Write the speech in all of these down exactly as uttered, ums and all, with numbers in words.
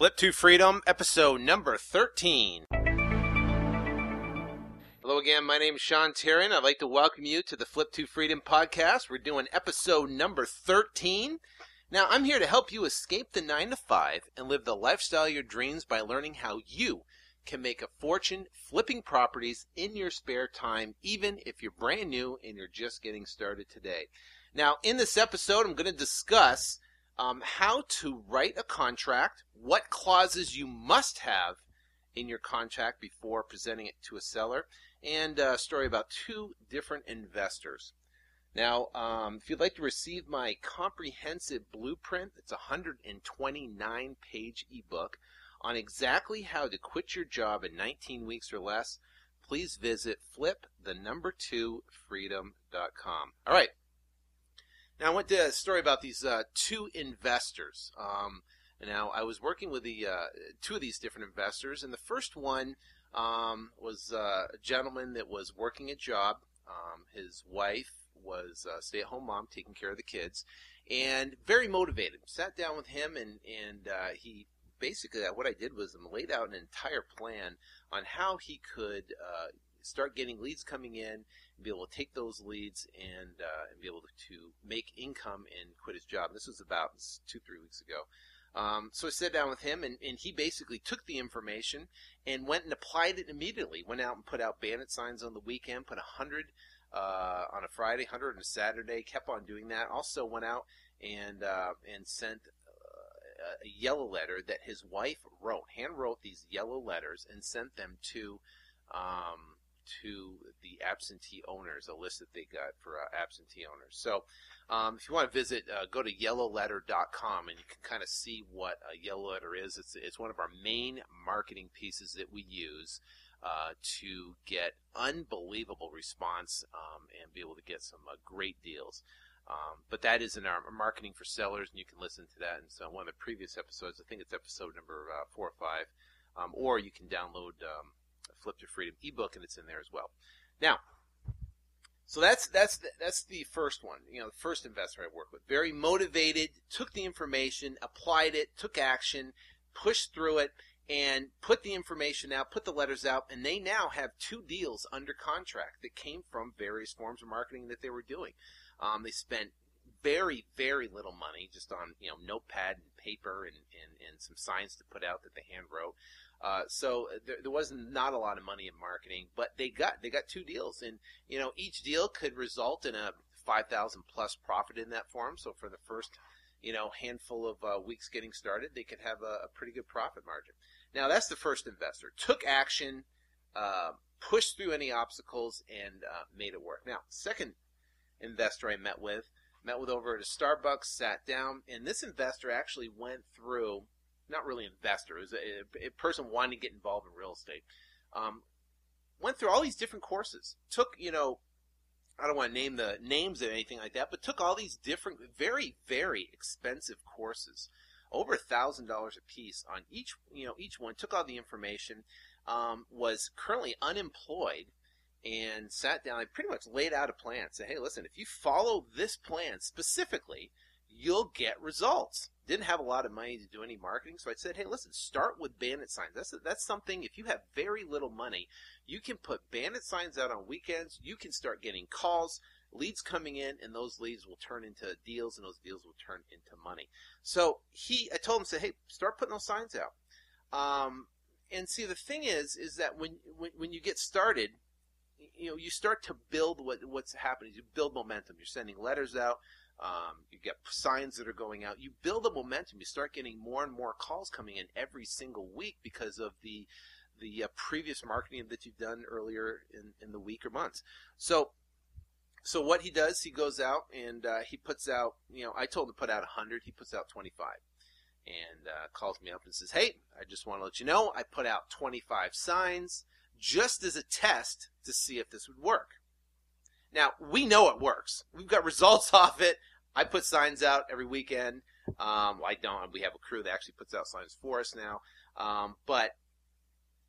Flip to Freedom, episode number thirteen. Hello again, my name is Sean Terry, and I'd like to welcome you to the Flip to Freedom podcast. We're doing episode number thirteen. Now, I'm here to help you escape the nine to five and live the lifestyle of your dreams by learning how you can make a fortune flipping properties in your spare time, even if you're brand new and you're just getting started today. Now, in this episode, I'm going to discuss Um, how to write a contract, what clauses you must have in your contract before presenting it to a seller, and a story about two different investors. Now, um, if you'd like to receive my comprehensive blueprint, it's a one hundred twenty-nine page ebook on exactly how to quit your job in nineteen weeks or less, please visit flip the number two freedom dot com. All right. Now, I went to a story about these uh, two investors. Um, now, I was working with the uh, two of these different investors, and the first one um, was uh, a gentleman that was working a job. Um, his wife was a stay-at-home mom taking care of the kids, and very motivated. Sat down with him, and, and uh, he basically, what I did was I laid out an entire plan on how he could uh, start getting leads coming in, be able to take those leads and, uh, and be able to make income and quit his job. This was about two, three weeks ago. Um, so I sat down with him, and, and he basically took the information and went and applied it immediately. Went out and put out bandit signs on the weekend, put one hundred uh, on a Friday, one hundred on a Saturday, kept on doing that. Also went out and, uh, and sent uh, a yellow letter that his wife wrote, hand wrote these yellow letters and sent them to um, to the absentee owners, a list that they got for uh, absentee owners. So um, if you want to visit, uh, go to yellow letter dot com, and you can kind of see what a yellow letter is. It's, it's one of our main marketing pieces that we use uh, to get unbelievable response um, and be able to get some uh, great deals. Um, but that is in our marketing for sellers, and you can listen to that. And so one of the previous episodes, I think it's episode number uh, four or five, um, or you can download um, Flip to Freedom ebook, and it's in there as well. Now, so that's that's the, that's the first one. You know, the first investor I worked with, very motivated, took the information, applied it, took action, pushed through it, and put the information out, put the letters out, and they now have two deals under contract that came from various forms of marketing that they were doing. Um, they spent very, very little money just on you know notepad and paper and and, and some signs to put out that they hand wrote. Uh, so there, there wasn't not a lot of money in marketing, but they got they got two deals, and you know each deal could result in a five thousand plus profit in that form. So for the first you know handful of uh, weeks getting started, they could have a, a pretty good profit margin. Now that's the first investor, took action, uh, pushed through any obstacles, and uh, made it work. Now second investor I met with met with over at a Starbucks, sat down, and this investor actually went through. Not really an investor, it was a, a person wanting to get involved in real estate. Um, went through all these different courses. Took, you know, I don't want to name the names or anything like that, but took all these different, very, very expensive courses, over a thousand dollars a piece on each. You know, each one took all the information. Um, was currently unemployed and sat down. I pretty much laid out a plan. Said, hey, listen, if you follow this plan specifically, you'll get results. Didn't have a lot of money to do any marketing, so I said, hey, listen, start with bandit signs. That's that's something, if you have very little money, you can put bandit signs out on weekends. You can start getting calls, leads coming in, and those leads will turn into deals, and those deals will turn into money. So he, I told him, said, hey, start putting those signs out. Um, and see, the thing is, is that when, when, when you get started, you know, you start to build what what's happening. You build momentum. You're sending letters out. Um, you get signs that are going out. You build a momentum. You start getting more and more calls coming in every single week because of the the uh, previous marketing that you've done earlier in, in the week or months. So, so what he does, he goes out and uh, he puts out. You know, I told him to put out one hundred. He puts out twenty-five, and uh, calls me up and says, "Hey, I just want to let you know I put out twenty-five signs just as a test to see if this would work." Now, we know it works. We've got results off it. I put signs out every weekend. Um, well, I don't. We have a crew that actually puts out signs for us now. Um, but,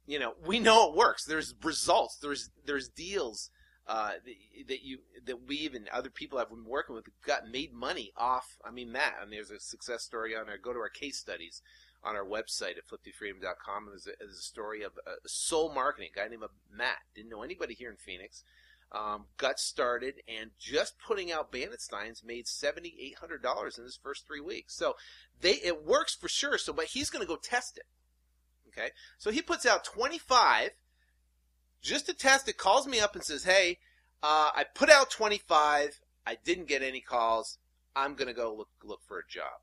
you know, we know it works. There's results. There's there's deals uh, that, that you that we and other people I've been working with got made money off. I mean, that. I mean, there's a success story on there. Go to our case studies on our website at flip to freedom dot com. It was a, it was a story of uh, soul marketing. A guy named Matt, didn't know anybody here in Phoenix, um, got started, and just putting out bandit steins made seven thousand eight hundred dollars in his first three weeks. So they it works for sure. So, but he's going to go test it. Okay, so he puts out twenty-five just to test it. Calls me up and says, "Hey, uh, I put out twenty-five. I didn't get any calls. I'm gonna go look look for a job."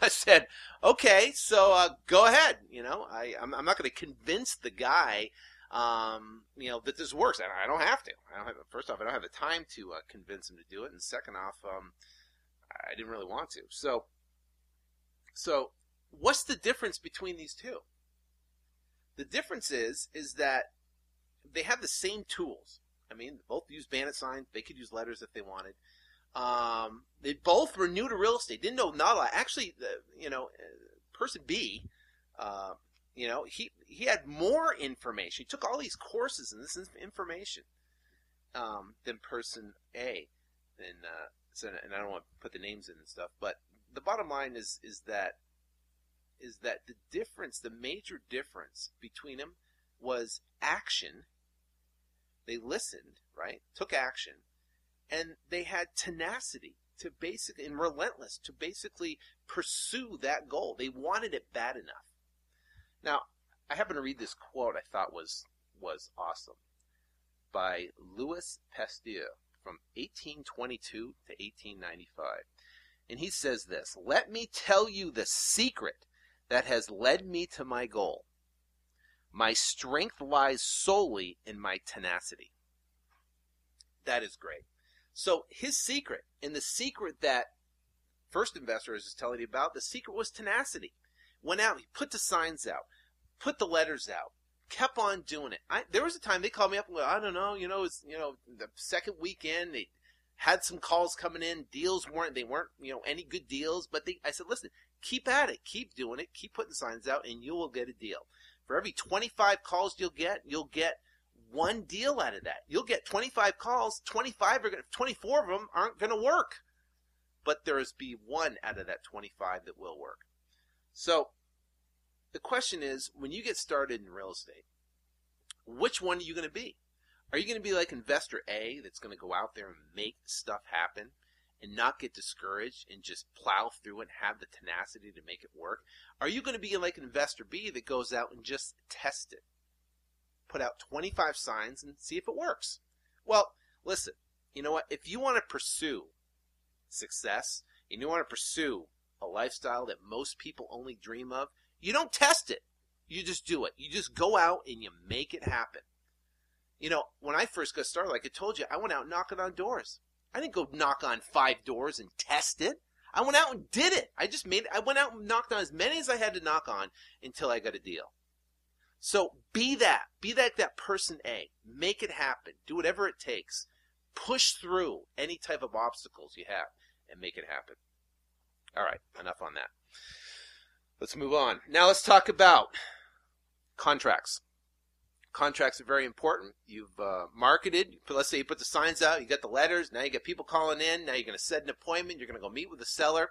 I said, "Okay, so uh, go ahead." You know, I I'm, I'm not gonna convince the guy, um, you know, that this works. I, I don't have to. I don't have, first off, I don't have the time to uh, convince him to do it, and second off, um, I didn't really want to. So, so. What's the difference between these two? The difference is is that they have the same tools. I mean, they both use bandit signs. They could use letters if they wanted. Um, they both were new to real estate. Didn't know not a lot. Actually, the, you know, person B, uh, you know, he he had more information. He took all these courses and this information um, than person A. And uh, so, and I don't want to put the names in and stuff, but the bottom line is is that. is that the difference, the major difference between them was action. They listened, right? Took action. And they had tenacity to basic and relentless to basically pursue that goal. They wanted it bad enough. Now, I happen to read this quote I thought was was awesome by Louis Pasteur from eighteen twenty-two to eighteen ninety-five. And he says this, "Let me tell you the secret that has led me to my goal. My strength lies solely in my tenacity." That is great. So his secret, and the secret that first investor is telling you about, the secret was tenacity. Went out, he put the signs out, put the letters out, kept on doing it. I, there was a time they called me up and went, I don't know, you know, it's you know the second weekend they had some calls coming in, deals weren't they weren't you know any good deals, but they I said, listen. Keep at it. Keep doing it. Keep putting signs out, and you will get a deal. For every twenty-five calls you'll get, you'll get one deal out of that. You'll get twenty-five calls. twenty-five are gonna, twenty-four of them aren't going to work. But there is be one out of that twenty-five that will work. So the question is, when you get started in real estate, which one are you going to be? Are you going to be like investor A that's going to go out there and make stuff happen? And not get discouraged and just plow through and have the tenacity to make it work? Are you going to be like investor B that goes out and just test it? Put out twenty-five signs and see if it works. Well, listen, you know what? If you want to pursue success and you want to pursue a lifestyle that most people only dream of, you don't test it. You just do it. You just go out and you make it happen. You know, when I first got started, like I told you, I went out knocking on doors. I didn't go knock on five doors and test it. I went out and did it. I just made it. I went out and knocked on as many as I had to knock on until I got a deal. So be that. Be like that person A. Make it happen. Do whatever it takes. Push through any type of obstacles you have and make it happen. All right, enough on that. Let's move on. Now let's talk about contracts. Contracts are very important. You've uh, marketed. Let's say you put the signs out. You got the letters. Now you got people calling in. Now you're going to set an appointment. You're going to go meet with the seller.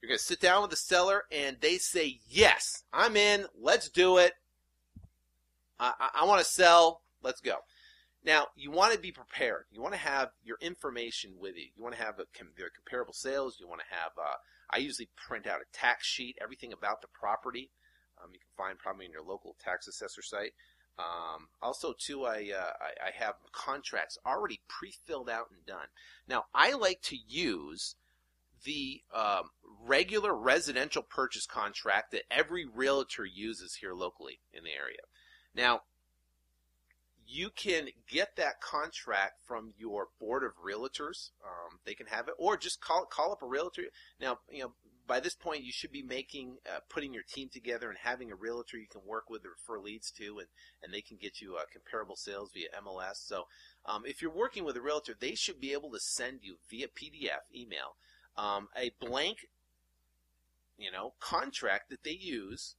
You're going to sit down with the seller, and they say, yes, I'm in. Let's do it. I, I, I want to sell. Let's go. Now, you want to be prepared. You want to have your information with you. You want to have a com their comparable sales. You want to have uh, – I usually print out a tax sheet, everything about the property. Um, you can find probably in your local tax assessor site. Um, also, too, I, uh, I, I have contracts already pre-filled out and done. Now, I like to use the um, regular residential purchase contract that every realtor uses here locally in the area. Now, you can get that contract from your board of realtors. Um, they can have it, or just call call up a realtor. Now, you know, by this point, you should be making, uh, putting your team together and having a realtor you can work with or refer leads to, and, and they can get you uh, comparable sales via M L S. So um, if you're working with a realtor, they should be able to send you via P D F email um, a blank, you know, contract that they use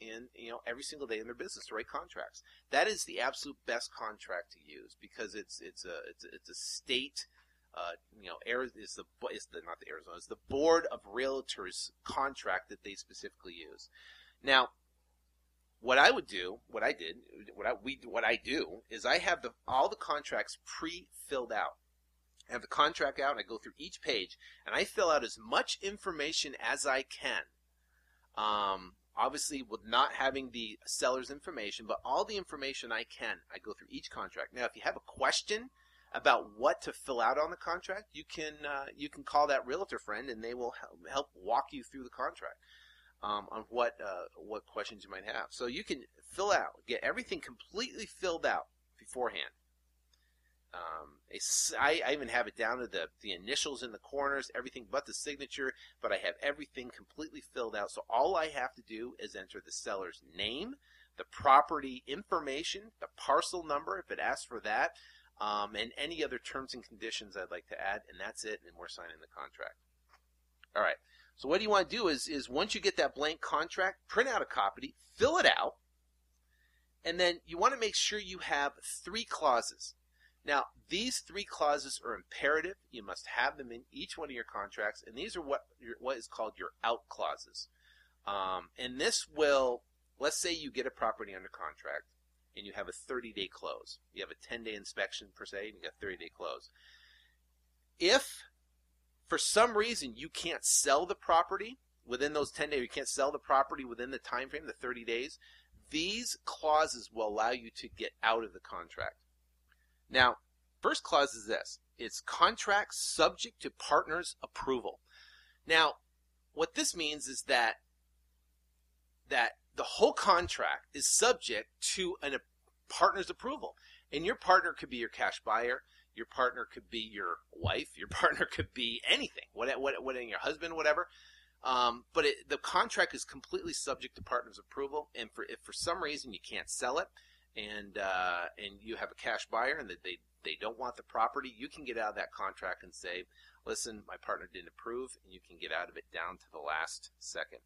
in, you know, every single day in their business to write contracts. That is the absolute best contract to use because it's it's a it's a, it's a state uh, you know, is the is the not the Arizona, it's the Board of Realtors contract that they specifically use. Now, what I would do, what I did, what I we what I do is I have the all the contracts pre-filled out. I have the contract out, and I go through each page, and I fill out as much information as I can. Um, obviously, with not having the seller's information, but all the information I can, I go through each contract. Now, if you have a question about what to fill out on the contract, you can uh, you can call that realtor friend, and they will help walk you through the contract um, on what uh, what questions you might have. So you can fill out, get everything completely filled out beforehand. Um, a, I, I even have it down to the, the initials in the corners, everything but the signature, but I have everything completely filled out. So all I have to do is enter the seller's name, the property information, the parcel number, if it asks for that, um, and any other terms and conditions I'd like to add, and that's it, and we're signing the contract. All right, so what do you want to do is, is once you get that blank contract, print out a copy, fill it out, and then you want to make sure you have three clauses. Now, these three clauses are imperative. You must have them in each one of your contracts, and these are what what is called your out clauses. Um, and this will, let's say you get a property under contract, and you have a thirty-day close. You have a ten-day inspection, per se, and you got a thirty-day close. If, for some reason, you can't sell the property within those ten days, you can't sell the property within the time frame, the thirty days, these clauses will allow you to get out of the contract. Now, first clause is this. It's contract subject to partner's approval. Now, what this means is that that the whole contract is subject to an, a partner's approval. And your partner could be your cash buyer, your partner could be your wife, your partner could be anything, what, what, what, your husband, whatever. Um, but it, the contract is completely subject to partner's approval, and for, if for some reason you can't sell it, and uh, and you have a cash buyer and that they, they don't want the property, you can get out of that contract and say, listen, my partner didn't approve, and you can get out of it down to the last second.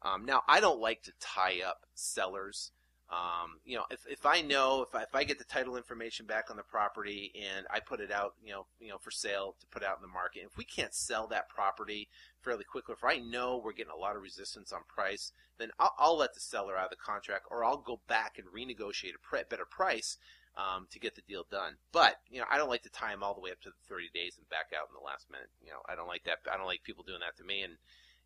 Um, now, I don't like to tie up sellers. Um, you know, if, if I know, if I, if I get the title information back on the property and I put it out, you know, you know, for sale to put out in the market, if we can't sell that property fairly quickly, if I know we're getting a lot of resistance on price, then I'll, I'll let the seller out of the contract, or I'll go back and renegotiate a pre- better price, um, to get the deal done. But, you know, I don't like to tie them all the way up to the thirty days and back out in the last minute. You know, I don't like that. I don't like people doing that to me, and,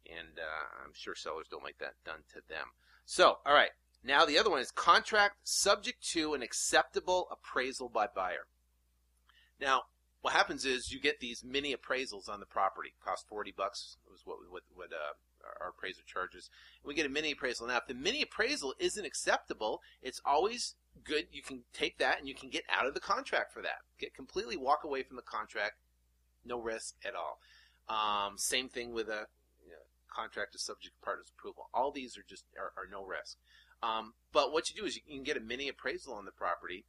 and, uh, I'm sure sellers don't like that done to them. So, all right. Now the other one is contract subject to an acceptable appraisal by buyer. Now what happens is you get these mini appraisals on the property. It costs forty bucks. It was what what, what uh, our appraiser charges. We get a mini appraisal. Now if the mini appraisal isn't acceptable, it's always good. You can take that and you can get out of the contract for that. Get completely walk away from the contract, no risk at all. Um, same thing with a you know, contract is subject to partner's approval. All these are just are, are no risk. Um, but what you do is you can get a mini appraisal on the property,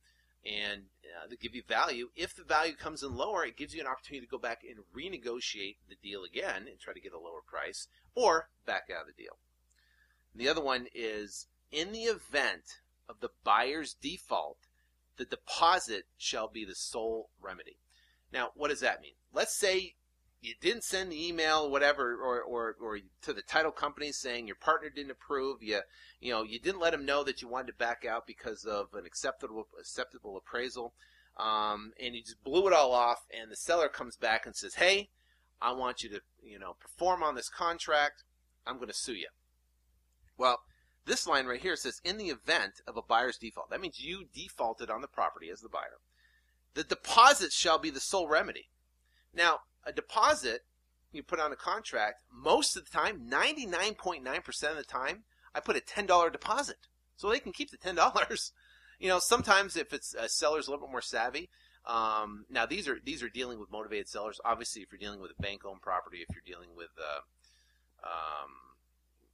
and uh, they give you value. If the value comes in lower, it gives you an opportunity to go back and renegotiate the deal again and try to get a lower price, or back out of the deal. And the other one is, in the event of the buyer's default, the deposit shall be the sole remedy. Now, what does that mean? Let's say you didn't send the email, whatever, or, or, or to the title company saying your partner didn't approve. You, you know, you didn't let them know that you wanted to back out because of an acceptable acceptable appraisal, um, and you just blew it all off. And the seller comes back and says, "Hey, I want you to, you know, perform on this contract. I'm going to sue you." Well, this line right here says, "In the event of a buyer's default," that means you defaulted on the property as the buyer. "The deposit shall be the sole remedy." Now, a deposit you put on a contract, most of the time, ninety-nine point nine percent of the time, I put a ten dollar deposit. So they can keep the ten dollars. You know, sometimes if it's a seller's a little bit more savvy. Um, now, these are these are dealing with motivated sellers. Obviously, if you're dealing with a bank-owned property, if you're dealing with, uh, um,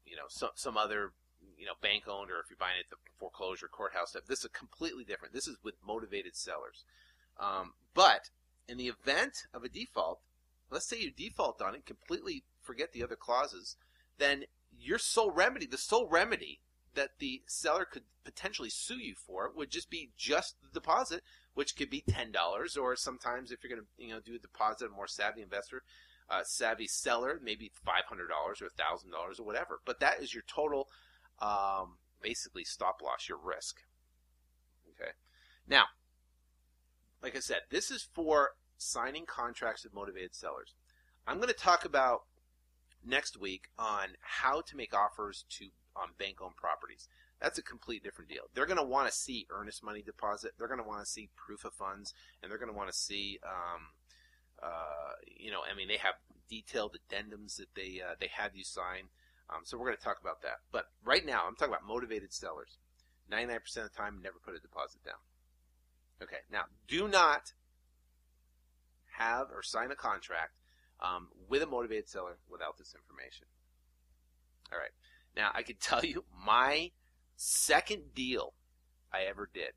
you know, some, some other, you know, bank-owned, or if you're buying it at the foreclosure, courthouse stuff, this is completely different. This is with motivated sellers. Um, but in the event of a default, let's say you default on it, completely forget the other clauses, then your sole remedy, the sole remedy that the seller could potentially sue you for would just be just the deposit, which could be ten dollars, or sometimes if you're going to, you know, do a deposit, a more savvy investor, uh, savvy seller, maybe five hundred dollars or one thousand dollars or whatever. But that is your total, um, basically stop loss, your risk. Okay. Now, like I said, this is for signing contracts with motivated sellers. I'm going to talk about next week on how to make offers to on bank-owned properties. That's a complete different deal. They're going to want to see earnest money deposit. They're going to want to see proof of funds, and they're going to want to see, um, uh, you know, I mean, they have detailed addendums that they uh, they have you sign. Um, so we're going to talk about that. But right now, I'm talking about motivated sellers. ninety-nine percent of the time, never put a deposit down. Okay. Now, do not have or sign a contract um, with a motivated seller without this information. All right. Now, I can tell you my second deal I ever did.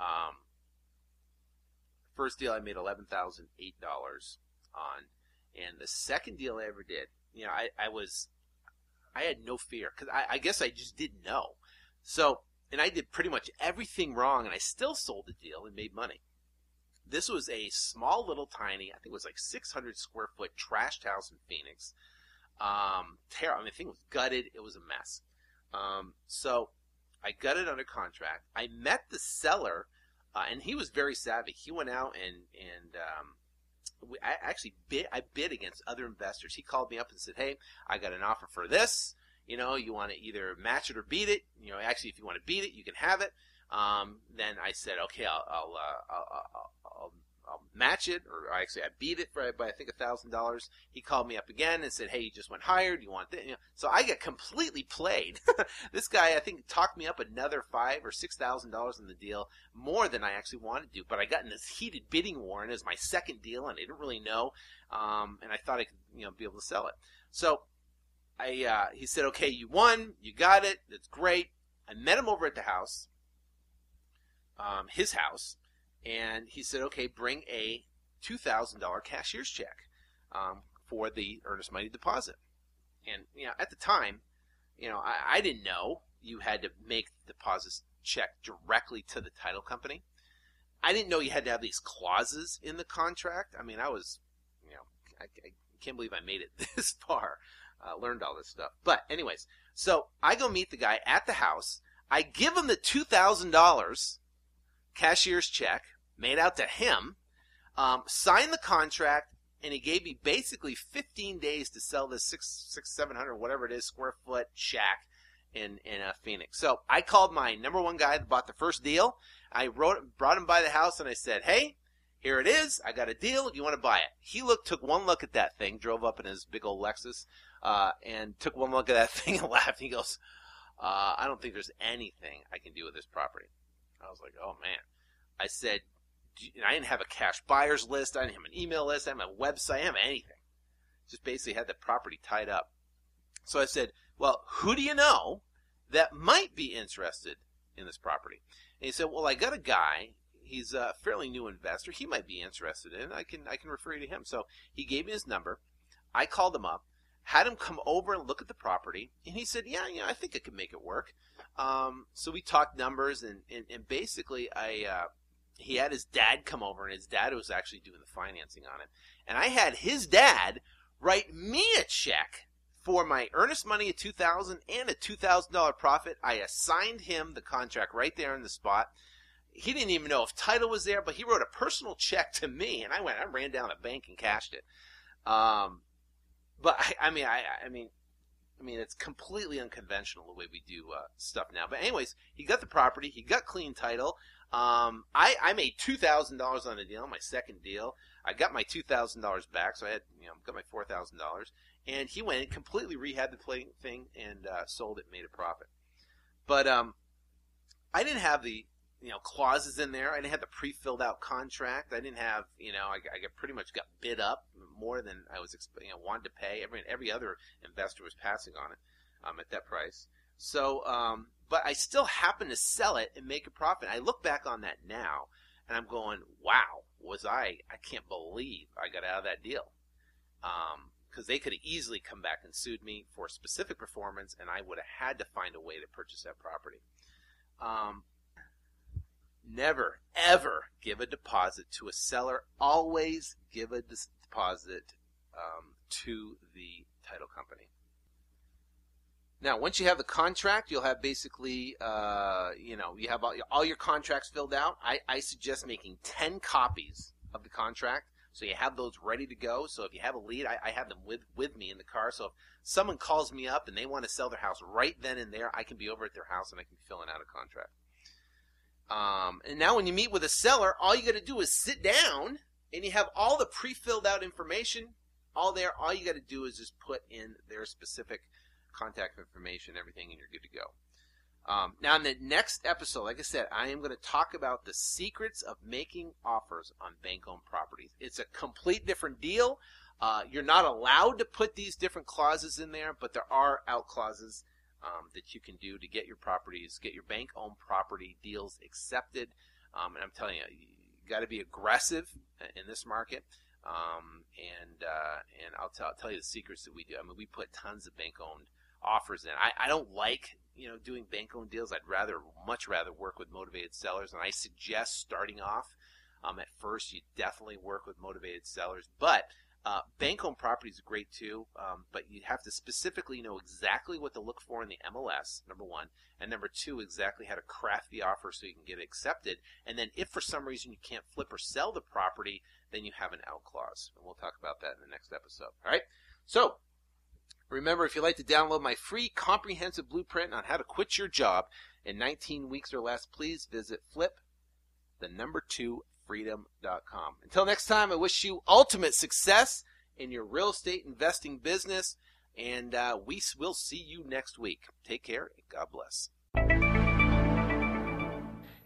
Um, first deal I made eleven thousand eight dollars on, and the second deal I ever did, you know, I, I was, I had no fear, because I, I guess I just didn't know. So, and I did pretty much everything wrong, and I still sold the deal and made money. This was a small little tiny, I think it was like six hundred square foot trashed house in Phoenix. Um, ter- I mean, the thing was gutted. It was a mess. Um, so I got it under contract. I met the seller, uh, and he was very savvy. He went out and, and, um, we, I actually bid, I bid against other investors. He called me up and said, "Hey, I got an offer for this. You know, you want to either match it or beat it. You know, actually, if you want to beat it, you can have it." Um, then I said, "Okay, I'll, I'll, uh, I'll, I'll, I'll, I'll match it," or actually I beat it by, by I think a thousand dollars. He called me up again and said, "Hey, you just went higher. Do you want that?" You know, so I got completely played. This guy, I think, talked me up another five or six thousand dollars in the deal, more than I actually wanted to. But I got in this heated bidding war, and it was my second deal, and I didn't really know, um, and I thought I could, you know, be able to sell it. So I, uh, he said, "Okay, you won. You got it. That's great." I met him over at the house, um, his house. And he said, "Okay, bring a two thousand dollars cashier's check um, for the earnest money deposit." And, you know, at the time, you know, I, I didn't know you had to make the deposits check directly to the title company. I didn't know you had to have these clauses in the contract. I mean, I was, you know, I, I can't believe I made it this far, uh, learned all this stuff. But anyways, so I go meet the guy at the house. I give him the two thousand dollars cashier's check made out to him, um, signed the contract, and he gave me basically fifteen days to sell this six, six, seven hundred, whatever it is, square foot shack in in uh, Phoenix. So I called my number one guy that bought the first deal. I wrote, brought him by the house, and I said, "Hey, here it is. I got a deal. Do you want to buy it?" He looked, took one look at that thing, drove up in his big old Lexus, uh, and took one look at that thing and laughed. He goes, uh, "I don't think there's anything I can do with this property." I was like, "Oh, man." I said, I didn't have a cash buyers list. I didn't have an email list. I didn't have a website. I didn't have anything. Just basically had the property tied up. So I said, "Well, who do you know that might be interested in this property?" And he said, "Well, I got a guy. He's a fairly new investor. He might be interested in it. I can, I can refer you to him." So he gave me his number. I called him up, had him come over and look at the property, and he said, "Yeah, yeah, I think I could make it work." Um, so we talked numbers, and, and, and basically I uh, he had his dad come over, and his dad was actually doing the financing on it. And I had his dad write me a check for my earnest money of two thousand dollars and a two thousand dollars profit. I assigned him the contract right there on the spot. He didn't even know if title was there, but he wrote a personal check to me, and I went, I ran down to the bank and cashed it. Um, But I, I mean, I, I mean, I mean, it's completely unconventional the way we do uh, stuff now. But anyways, he got the property, he got clean title. Um, I, I made two thousand dollars on the deal, my second deal. I got my two thousand dollars back, so I had, you know, got my four thousand dollars. And he went and completely rehabbed the thing and uh, sold it, made a profit. But um, I didn't have the, you know, clauses in there. I didn't have the pre-filled out contract. I didn't have, you know, I, I pretty much got bid up more than I was, you know, wanted to pay. Every, every other investor was passing on it um, at that price. So, um, but I still happened to sell it and make a profit. I look back on that now, and I'm going, wow, was I, I can't believe I got out of that deal. Um, because they could have easily come back and sued me for specific performance, and I would have had to find a way to purchase that property. Um, Never, ever give a deposit to a seller. Always give a deposit um, to the title company. Now, once you have the contract, you'll have basically, uh, you know, you have all, all your contracts filled out. I, I suggest making ten copies of the contract so you have those ready to go. So if you have a lead, I, I have them with, with me in the car. So if someone calls me up and they want to sell their house right then and there, I can be over at their house and I can be filling out a contract. Um, and now when you meet with a seller, all you got to do is sit down and you have all the pre-filled out information all there. All you got to do is just put in their specific contact information, everything, and you're good to go. Um, now in the next episode, like I said, I am going to talk about the secrets of making offers on bank-owned properties. It's a complete different deal. Uh, you're not allowed to put these different clauses in there, but there are out clauses um, that you can do to get your properties, get your bank-owned property deals accepted. Um, and I'm telling you, you got to be aggressive in this market. Um, and uh, and I'll, t I'll tell you the secrets that we do. I mean, we put tons of bank-owned offers in. I, I don't like, you know, doing bank-owned deals. I'd rather, much rather work with motivated sellers, and I suggest starting off um, at first. You definitely work with motivated sellers, but uh, bank-owned property is great too, um, but you have to specifically know exactly what to look for in the M L S, number one, and number two, exactly how to craft the offer so you can get it accepted. And then if for some reason you can't flip or sell the property, then you have an out clause, and we'll talk about that in the next episode. All right, so remember, if you'd like to download my free comprehensive blueprint on how to quit your job in nineteen weeks or less, please visit flip the number two freedom dot com. Until next time, I wish you ultimate success in your real estate investing business, and uh, we will see you next week. Take care, and God bless.